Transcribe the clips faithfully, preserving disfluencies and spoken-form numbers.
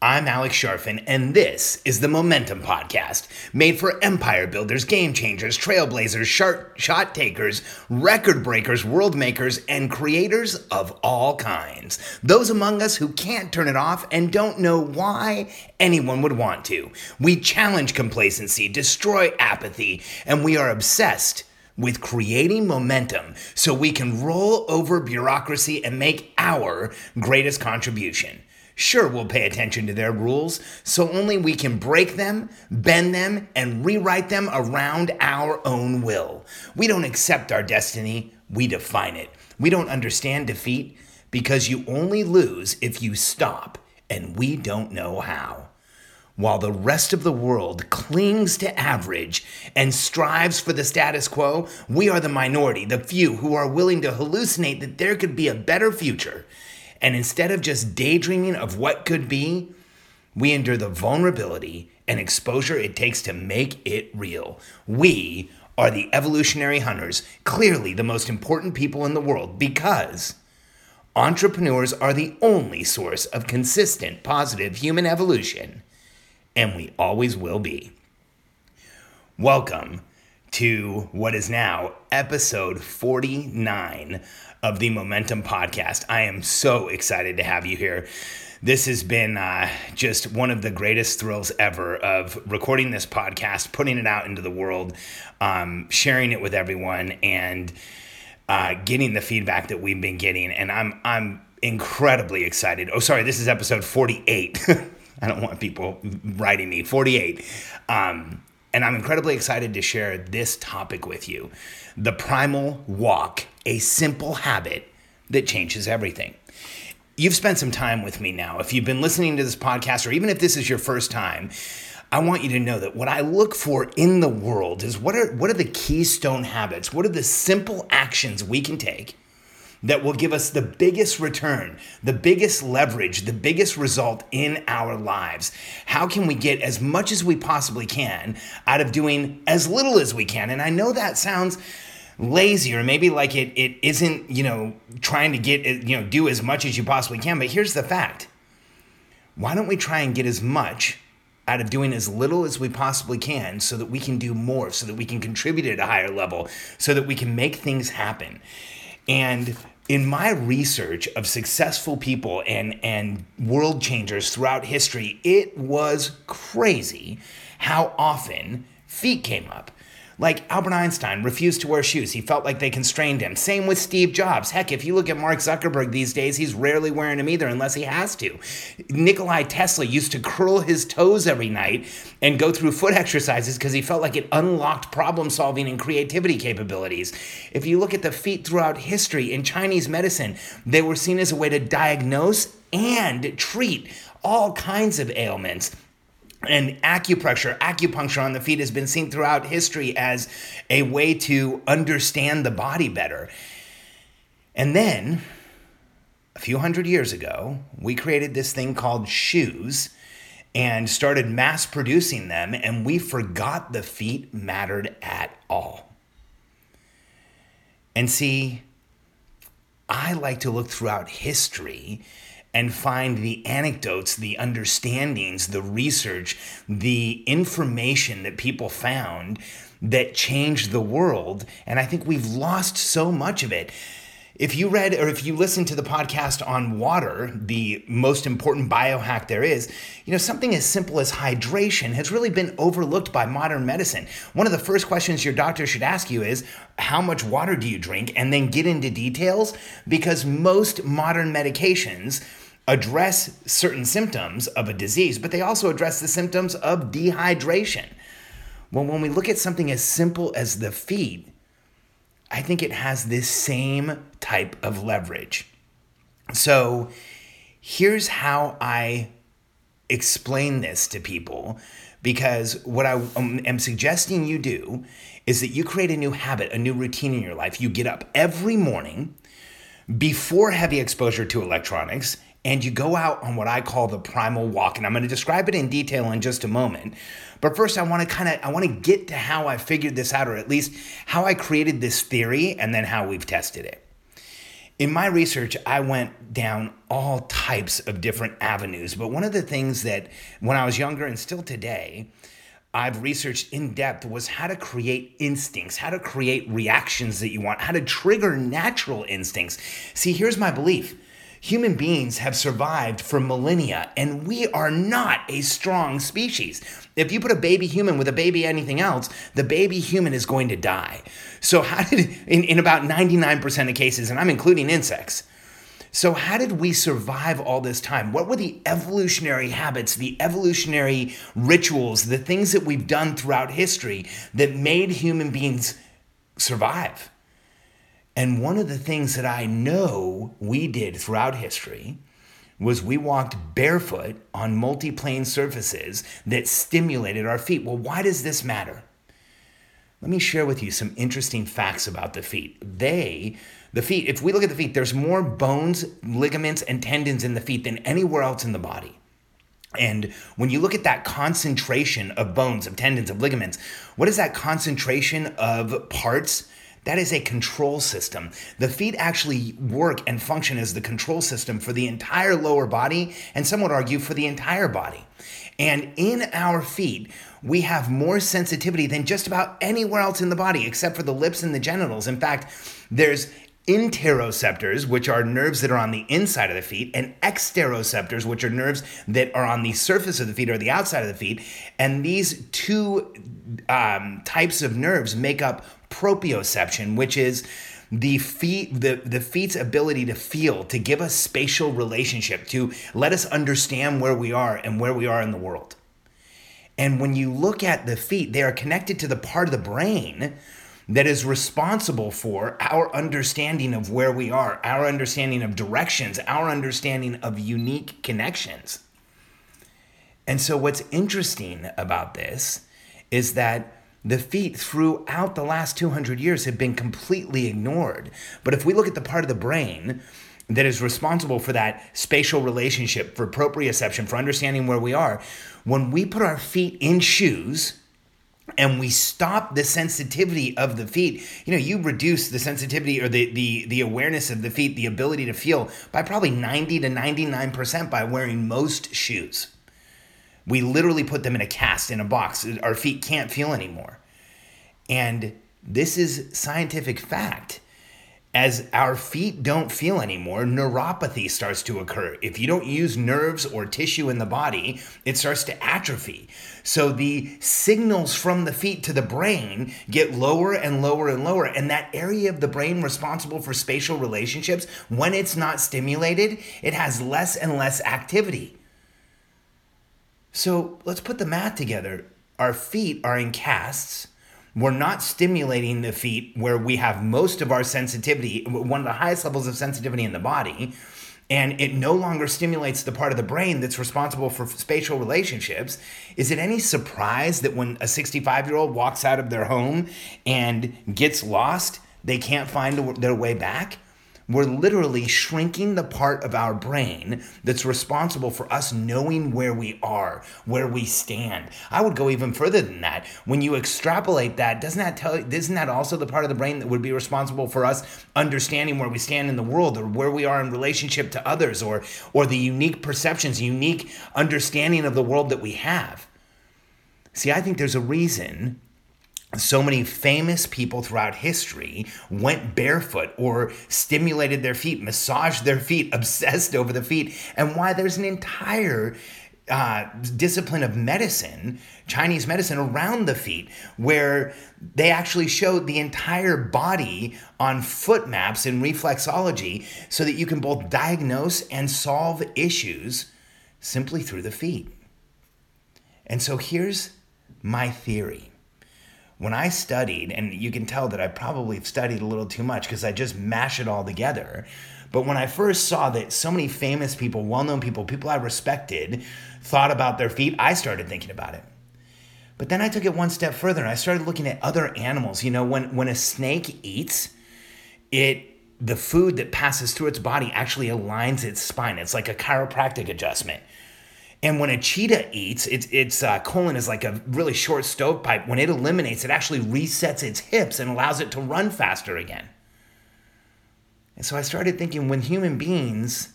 I'm Alex Sharfin, and this is the Momentum Podcast, made for empire builders, game changers, trailblazers, short, shot takers, record breakers, world makers, and creators of all kinds. Those among us who can't turn it off and don't know why anyone would want to. We challenge complacency, destroy apathy, and we are obsessed with creating momentum so we can roll over bureaucracy and make our greatest contribution. Sure, we'll pay attention to their rules, so only we can break them, bend them, and rewrite them around our own will. We don't accept our destiny, we define it. We don't understand defeat because you only lose if you stop, and we don't know how. While the rest of the world clings to average and strives for the status quo, we are the minority, the few who are willing to hallucinate that there could be a better future. And instead of just daydreaming of what could be, we endure the vulnerability and exposure it takes to make it real. We are the evolutionary hunters, clearly the most important people in the world, because entrepreneurs are the only source of consistent, positive human evolution, and we always will be. Welcome to what is now episode forty-nine of the Momentum Podcast. I am so excited to have you here. This has been uh, just one of the greatest thrills ever of recording this podcast, putting it out into the world, um, sharing it with everyone, and uh, getting the feedback that we've been getting. And I'm I'm incredibly excited. Oh, sorry, this is episode forty-eight. I don't want people writing me. forty-eight. Um, and I'm incredibly excited to share this topic with you. The primal walk, a simple habit that changes everything. You've spent some time with me now. If you've been listening to this podcast, or even if this is your first time, I want you to know that what I look for in the world is what are, what are the keystone habits? What are the simple actions we can take that will give us the biggest return, the biggest leverage, the biggest result in our lives? How can we get as much as we possibly can out of doing as little as we can? And I know that sounds lazy, or maybe like it it isn't, you know, trying to get, you know, do as much as you possibly can. But here's the fact. Why don't we try and get as much out of doing as little as we possibly can so that we can do more, so that we can contribute at a higher level, so that we can make things happen? And in my research of successful people and, and world changers throughout history, it was crazy how often feet came up. Like Albert Einstein refused to wear shoes. He felt like they constrained him. Same with Steve Jobs. Heck, if you look at Mark Zuckerberg these days, he's rarely wearing them either unless he has to. Nikolai Tesla used to curl his toes every night and go through foot exercises because he felt like it unlocked problem solving and creativity capabilities. If you look at the feet throughout history in Chinese medicine, they were seen as a way to diagnose and treat all kinds of ailments. And acupressure, acupuncture on the feet has been seen throughout history as a way to understand the body better. And then, a few hundred years ago, we created this thing called shoes and started mass producing them, and we forgot the feet mattered at all. And see, I like to look throughout history and find the anecdotes, the understandings, the research, the information that people found that changed the world. And I think we've lost so much of it. If you read or if you listen to the podcast on water, the most important biohack there is, you know, something as simple as hydration has really been overlooked by modern medicine. One of the first questions your doctor should ask you is, how much water do you drink? And then get into details, because most modern medications address certain symptoms of a disease, but they also address the symptoms of dehydration. Well, when we look at something as simple as the feet, I think it has this same type of leverage. So here's how I explain this to people, because what I am suggesting you do is that you create a new habit, a new routine in your life. You get up every morning before heavy exposure to electronics, and you go out on what I call the primal walk. And I'm going to describe it in detail in just a moment. But first, I want to kind of, I want to get to how I figured this out, or at least how I created this theory and then how we've tested it. In my research, I went down all types of different avenues. But one of the things that when I was younger and still today, I've researched in depth was how to create instincts, how to create reactions that you want, how to trigger natural instincts. See, here's my belief. Human beings have survived for millennia, and we are not a strong species. If you put a baby human with a baby anything else, the baby human is going to die. So how did, in, in about ninety-nine percent of cases, and I'm including insects, so how did we survive all this time? What were the evolutionary habits, the evolutionary rituals, the things that we've done throughout history that made human beings survive? And one of the things that I know we did throughout history was we walked barefoot on multi-plane surfaces that stimulated our feet. Well, why does this matter? Let me share with you some interesting facts about the feet. They, the feet, if we look at the feet, there's more bones, ligaments, and tendons in the feet than anywhere else in the body. And when you look at that concentration of bones, of tendons, of ligaments, what is that concentration of parts? That is a control system. The feet actually work and function as the control system for the entire lower body, and some would argue for the entire body. And in our feet, we have more sensitivity than just about anywhere else in the body, except for the lips and the genitals. In fact, there's interoceptors, which are nerves that are on the inside of the feet, and exteroceptors, which are nerves that are on the surface of the feet or the outside of the feet. And these two um, types of nerves make up proprioception, which is the feet, the, the feet's ability to feel, to give us spatial relationship, to let us understand where we are and where we are in the world. And when you look at the feet, they are connected to the part of the brain that is responsible for our understanding of where we are, our understanding of directions, our understanding of unique connections. And so what's interesting about this is that the feet throughout the last two hundred years have been completely ignored. But if we look at the part of the brain that is responsible for that spatial relationship, for proprioception, for understanding where we are, when we put our feet in shoes and we stop the sensitivity of the feet, you know, you reduce the sensitivity or the, the, the awareness of the feet, the ability to feel by probably ninety to ninety-nine percent by wearing most shoes. We literally put them in a cast, in a box. Our feet can't feel anymore. And this is scientific fact. As our feet don't feel anymore, neuropathy starts to occur. If you don't use nerves or tissue in the body, it starts to atrophy. So the signals from the feet to the brain get lower and lower and lower. And that area of the brain responsible for spatial relationships, when it's not stimulated, it has less and less activity. So let's put the math together. Our feet are in casts. We're not stimulating the feet where we have most of our sensitivity, one of the highest levels of sensitivity in the body, and it no longer stimulates the part of the brain that's responsible for spatial relationships. Is it any surprise that when a sixty-five-year-old walks out of their home and gets lost, they can't find their way back? We're literally shrinking the part of our brain that's responsible for us knowing where we are, where we stand. I would go even further than that. When you extrapolate that, doesn't that tell, isn't that also the part of the brain that would be responsible for us understanding where we stand in the world or where we are in relationship to others or, or the unique perceptions, unique understanding of the world that we have? See, I think there's a reason so many famous people throughout history went barefoot or stimulated their feet, massaged their feet, obsessed over the feet, and why there's an entire uh, discipline of medicine, Chinese medicine, around the feet, where they actually showed the entire body on foot maps in reflexology so that you can both diagnose and solve issues simply through the feet. And so here's my theory. When I studied, and you can tell that I probably studied a little too much because I just mash it all together. But when I first saw that so many famous people, well-known people, people I respected, thought about their feet, I started thinking about it. But then I took it one step further and I started looking at other animals. You know, when, when a snake eats, it the food that passes through its body actually aligns its spine. It's like a chiropractic adjustment. And when a cheetah eats, its its uh, colon is like a really short stovepipe. When it eliminates, it actually resets its hips and allows it to run faster again. And so I started thinking, when human beings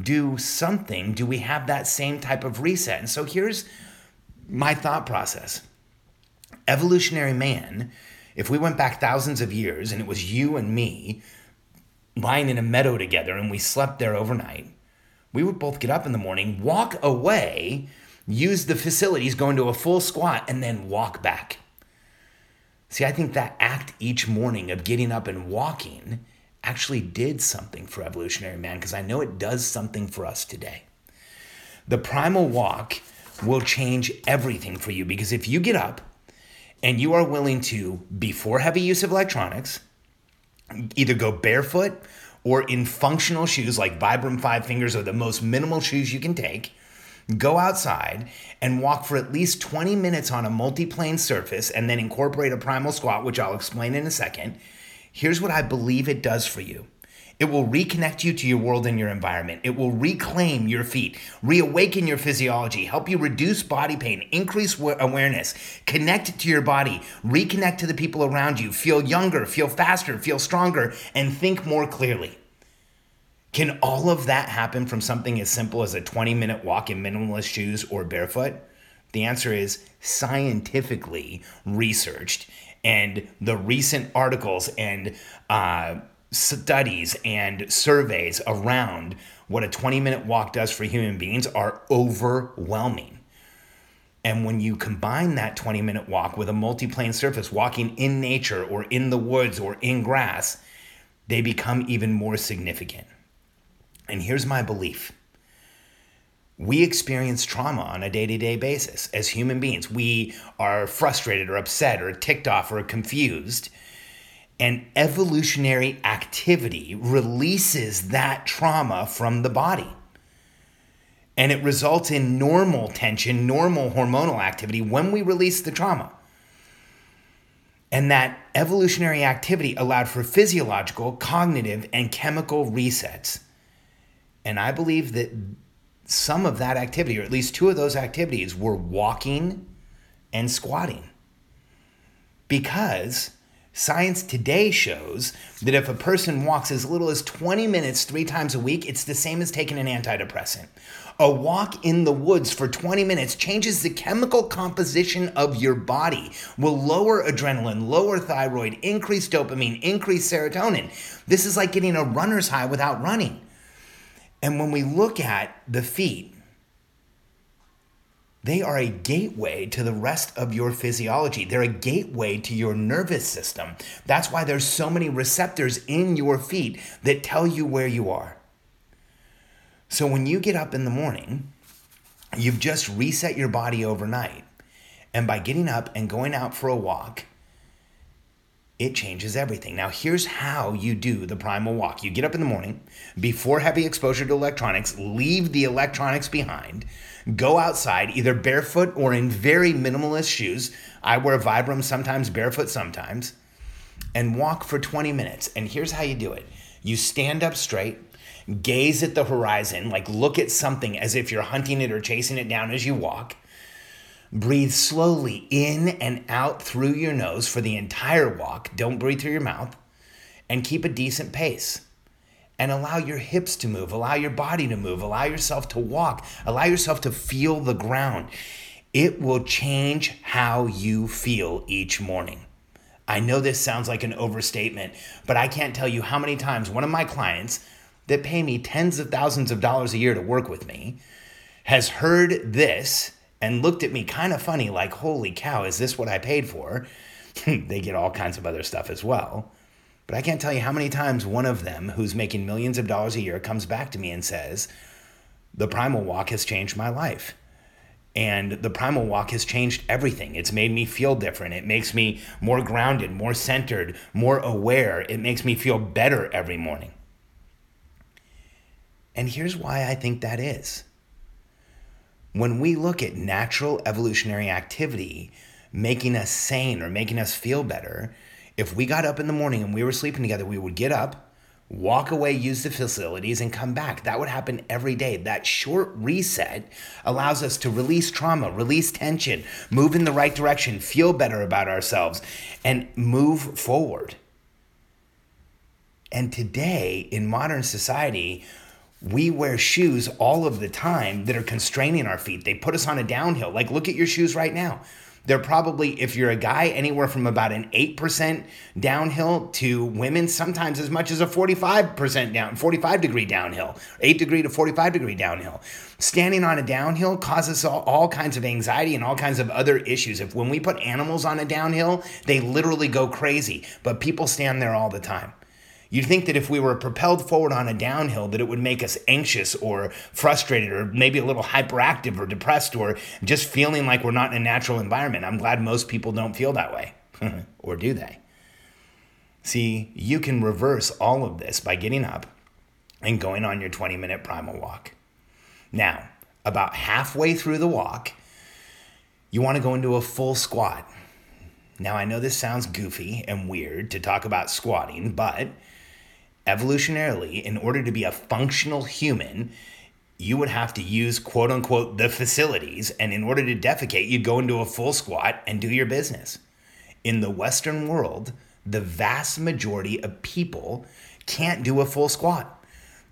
do something, do we have that same type of reset? And so here's my thought process. Evolutionary man, if we went back thousands of years and it was you and me lying in a meadow together and we slept there overnight, we would both get up in the morning, walk away, use the facilities, go into a full squat, and then walk back. See, I think that act each morning of getting up and walking actually did something for evolutionary man, because I know it does something for us today. The primal walk will change everything for you, because if you get up and you are willing to, before heavy use of electronics, either go barefoot or in functional shoes like Vibram Five Fingers or the most minimal shoes you can take, go outside and walk for at least twenty minutes on a multi-plane surface and then incorporate a primal squat, which I'll explain in a second. Here's what I believe it does for you. It will reconnect you to your world and your environment. It will reclaim your feet, reawaken your physiology, help you reduce body pain, increase awareness, connect to your body, reconnect to the people around you, feel younger, feel faster, feel stronger, and think more clearly. Can all of that happen from something as simple as a twenty-minute walk in minimalist shoes or barefoot? The answer is scientifically researched, and the recent articles and uh, studies and surveys around what a twenty-minute walk does for human beings are overwhelming. And when you combine that twenty-minute walk with a multi-plane surface, walking in nature or in the woods or in grass, they become even more significant. And here's my belief. We experience trauma on a day-to-day basis as human beings. We are frustrated or upset or ticked off or confused. And evolutionary activity releases that trauma from the body. And it results in normal tension, normal hormonal activity when we release the trauma. And that evolutionary activity allowed for physiological, cognitive, and chemical resets. And I believe that some of that activity, or at least two of those activities, were walking and squatting. Because science today shows that if a person walks as little as twenty minutes three times a week, it's the same as taking an antidepressant. A walk in the woods for twenty minutes changes the chemical composition of your body, will lower adrenaline, lower thyroid, increase dopamine, increase serotonin. This is like getting a runner's high without running. And when we look at the feet, they are a gateway to the rest of your physiology. They're a gateway to your nervous system. That's why there's so many receptors in your feet that tell you where you are. So when you get up in the morning, you've just reset your body overnight. And by getting up and going out for a walk, it changes everything. Now, here's how you do the primal walk. You get up in the morning, before heavy exposure to electronics, leave the electronics behind, go outside, either barefoot or in very minimalist shoes. I wear Vibram sometimes, barefoot sometimes, and walk for twenty minutes. And here's how you do it. You stand up straight, gaze at the horizon, like look at something as if you're hunting it or chasing it down as you walk. Breathe slowly in and out through your nose for the entire walk. Don't breathe through your mouth, and keep a decent pace and allow your hips to move, allow your body to move, allow yourself to walk, allow yourself to feel the ground. It will change how you feel each morning. I know this sounds like an overstatement, but I can't tell you how many times one of my clients that pay me tens of thousands of dollars a year to work with me has heard this and looked at me kind of funny, like, holy cow, is this what I paid for? They get all kinds of other stuff as well. But I can't tell you how many times one of them, who's making millions of dollars a year, comes back to me and says, the primal walk has changed my life. And the primal walk has changed everything. It's made me feel different. It makes me more grounded, more centered, more aware. It makes me feel better every morning. And here's why I think that is. When we look at natural evolutionary activity making us sane or making us feel better, if we got up in the morning and we were sleeping together, we would get up, walk away, use the facilities, and come back. That would happen every day. That short reset allows us to release trauma, release tension, move in the right direction, feel better about ourselves, and move forward. And today, in modern society, we wear shoes all of the time that are constraining our feet. They put us on a downhill. Like, look at your shoes right now. They're probably, if you're a guy, anywhere from about an eight percent downhill to women, sometimes as much as a forty-five percent down, forty-five degree downhill, eight degree to forty-five degree downhill. Standing on a downhill causes all, all kinds of anxiety and all kinds of other issues. If when we put animals on a downhill, they literally go crazy, but people stand there all the time. You'd think that if we were propelled forward on a downhill that it would make us anxious or frustrated or maybe a little hyperactive or depressed or just feeling like we're not in a natural environment. I'm glad most people don't feel that way. Or do they? See, you can reverse all of this by getting up and going on your twenty-minute primal walk. Now, about halfway through the walk, you want to go into a full squat. Now, I know this sounds goofy and weird to talk about squatting, but evolutionarily, in order to be a functional human, you would have to use, quote unquote, the facilities. And in order to defecate, you'd go into a full squat and do your business. In the Western world, the vast majority of people can't do a full squat.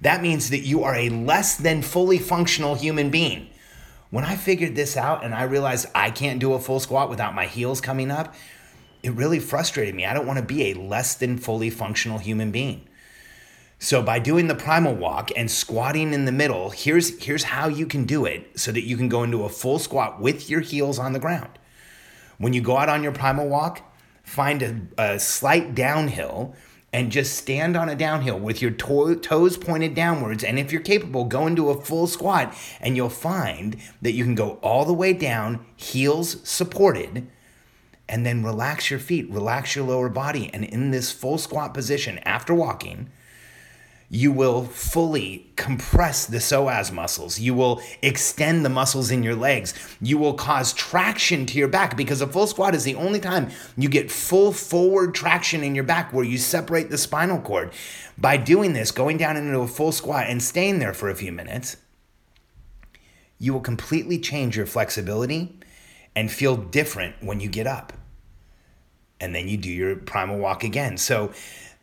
That means that you are a less than fully functional human being. When I figured this out and I realized I can't do a full squat without my heels coming up, it really frustrated me. I don't want to be a less than fully functional human being. So by doing the primal walk and squatting in the middle, here's, here's how you can do it so that you can go into a full squat with your heels on the ground. When you go out on your primal walk, find a, a slight downhill and just stand on a downhill with your to- toes pointed downwards. And if you're capable, go into a full squat and you'll find that you can go all the way down, heels supported, and then relax your feet, relax your lower body. And in this full squat position after walking, you will fully compress the psoas muscles. You will extend the muscles in your legs. You will cause traction to your back because a full squat is the only time you get full forward traction in your back where you separate the spinal cord. By doing this, going down into a full squat and staying there for a few minutes, you will completely change your flexibility and feel different when you get up. And then you do your primal walk again. So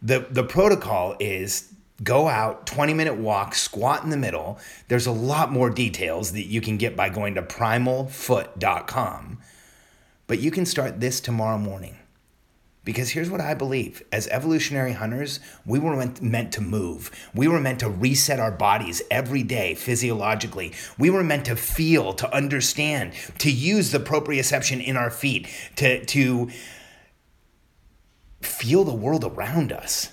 the, the protocol is go out, twenty-minute walk, squat in the middle. There's a lot more details that you can get by going to primal foot dot com. But you can start this tomorrow morning. Because here's what I believe. As evolutionary hunters, we were meant to move. We were meant to reset our bodies every day physiologically. We were meant to feel, to understand, to use the proprioception in our feet, to, to feel the world around us.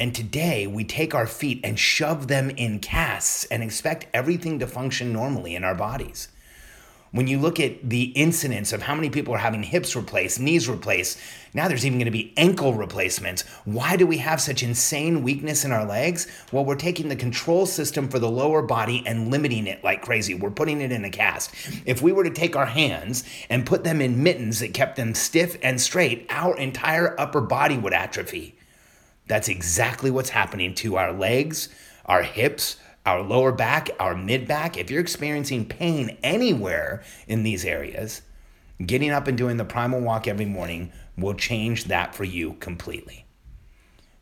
And today we take our feet and shove them in casts and expect everything to function normally in our bodies. When you look at the incidence of how many people are having hips replaced, knees replaced, now there's even going to be ankle replacements. Why do we have such insane weakness in our legs? Well, we're taking the control system for the lower body and limiting it like crazy. We're putting it in a cast. If we were to take our hands and put them in mittens that kept them stiff and straight, our entire upper body would atrophy. That's exactly what's happening to our legs, our hips, our lower back, our mid back. If you're experiencing pain anywhere in these areas, getting up and doing the primal walk every morning will change that for you completely.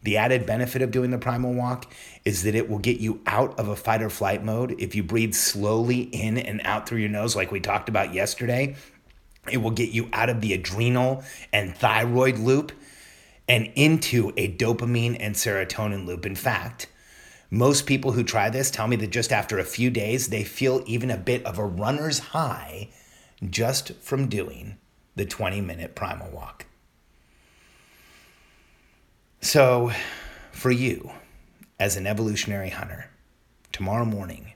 The added benefit of doing the primal walk is that it will get you out of a fight or flight mode. If you breathe slowly in and out through your nose, like we talked about yesterday, it will get you out of the adrenal and thyroid loop and into a dopamine and serotonin loop. In fact, most people who try this tell me that just after a few days, they feel even a bit of a runner's high just from doing the twenty-minute primal walk. So for you, as an evolutionary hunter, tomorrow morning,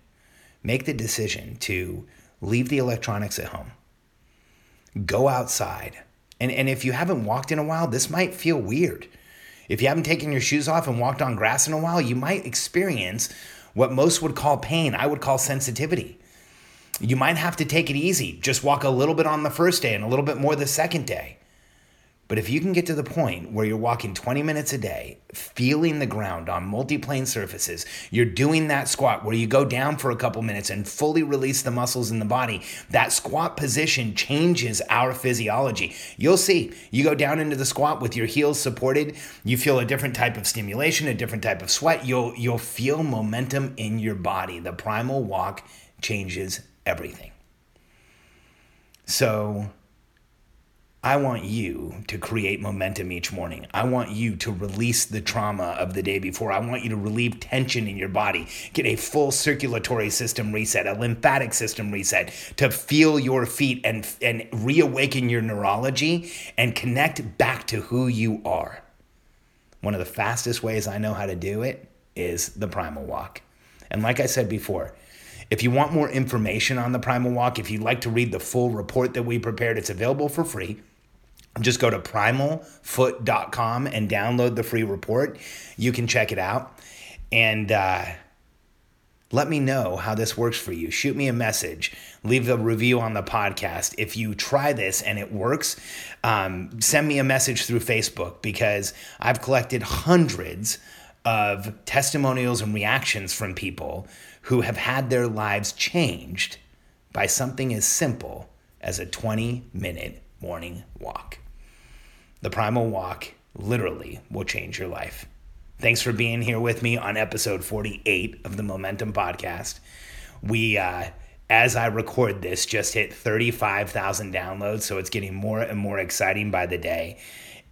make the decision to leave the electronics at home, go outside. And, and if you haven't walked in a while, this might feel weird. If you haven't taken your shoes off and walked on grass in a while, you might experience what most would call pain. I would call sensitivity. You might have to take it easy. Just walk a little bit on the first day and a little bit more the second day. But if you can get to the point where you're walking twenty minutes a day, feeling the ground on multi-plane surfaces, you're doing that squat where you go down for a couple minutes and fully release the muscles in the body, that squat position changes our physiology. You'll see. You go down into the squat with your heels supported, you feel a different type of stimulation, a different type of sweat. You'll, you'll feel momentum in your body. The primal walk changes everything. So I want you to create momentum each morning. I want you to release the trauma of the day before. I want you to relieve tension in your body, get a full circulatory system reset, a lymphatic system reset, to feel your feet and, and reawaken your neurology and connect back to who you are. One of the fastest ways I know how to do it is the primal walk. And like I said before, if you want more information on the Primal Walk, if you'd like to read the full report that we prepared, it's available for free. Just go to primal foot dot com and download the free report. You can check it out. And uh, let me know how this works for you. Shoot me a message. Leave a review on the podcast. If you try this and it works, um, send me a message through Facebook, because I've collected hundreds of testimonials and reactions from people who have had their lives changed by something as simple as a twenty-minute morning walk. The Primal Walk literally will change your life. Thanks for being here with me on episode forty-eight of the Momentum Podcast. We, uh, as I record this, just hit thirty-five thousand downloads, so it's getting more and more exciting by the day.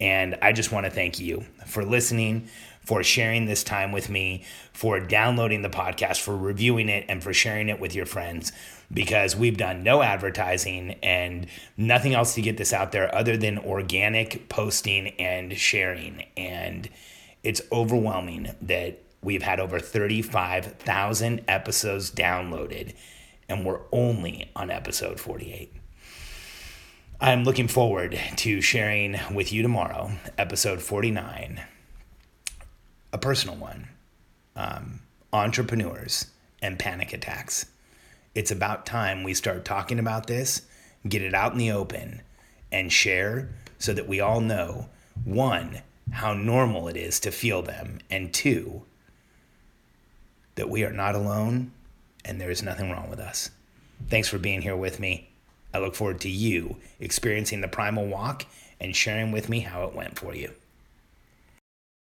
And I just want to thank you for listening, for sharing this time with me, for downloading the podcast, for reviewing it, and for sharing it with your friends, because we've done no advertising and nothing else to get this out there other than organic posting and sharing. And it's overwhelming that we've had over thirty-five thousand episodes downloaded, and we're only on episode forty-eight. I'm looking forward to sharing with you tomorrow, episode forty-nine, a personal one, um, entrepreneurs and panic attacks. It's about time we start talking about this, get it out in the open, and share so that we all know, one, how normal it is to feel them, and two, that we are not alone and there is nothing wrong with us. Thanks for being here with me. I look forward to you experiencing the Primal Walk and sharing with me how it went for you.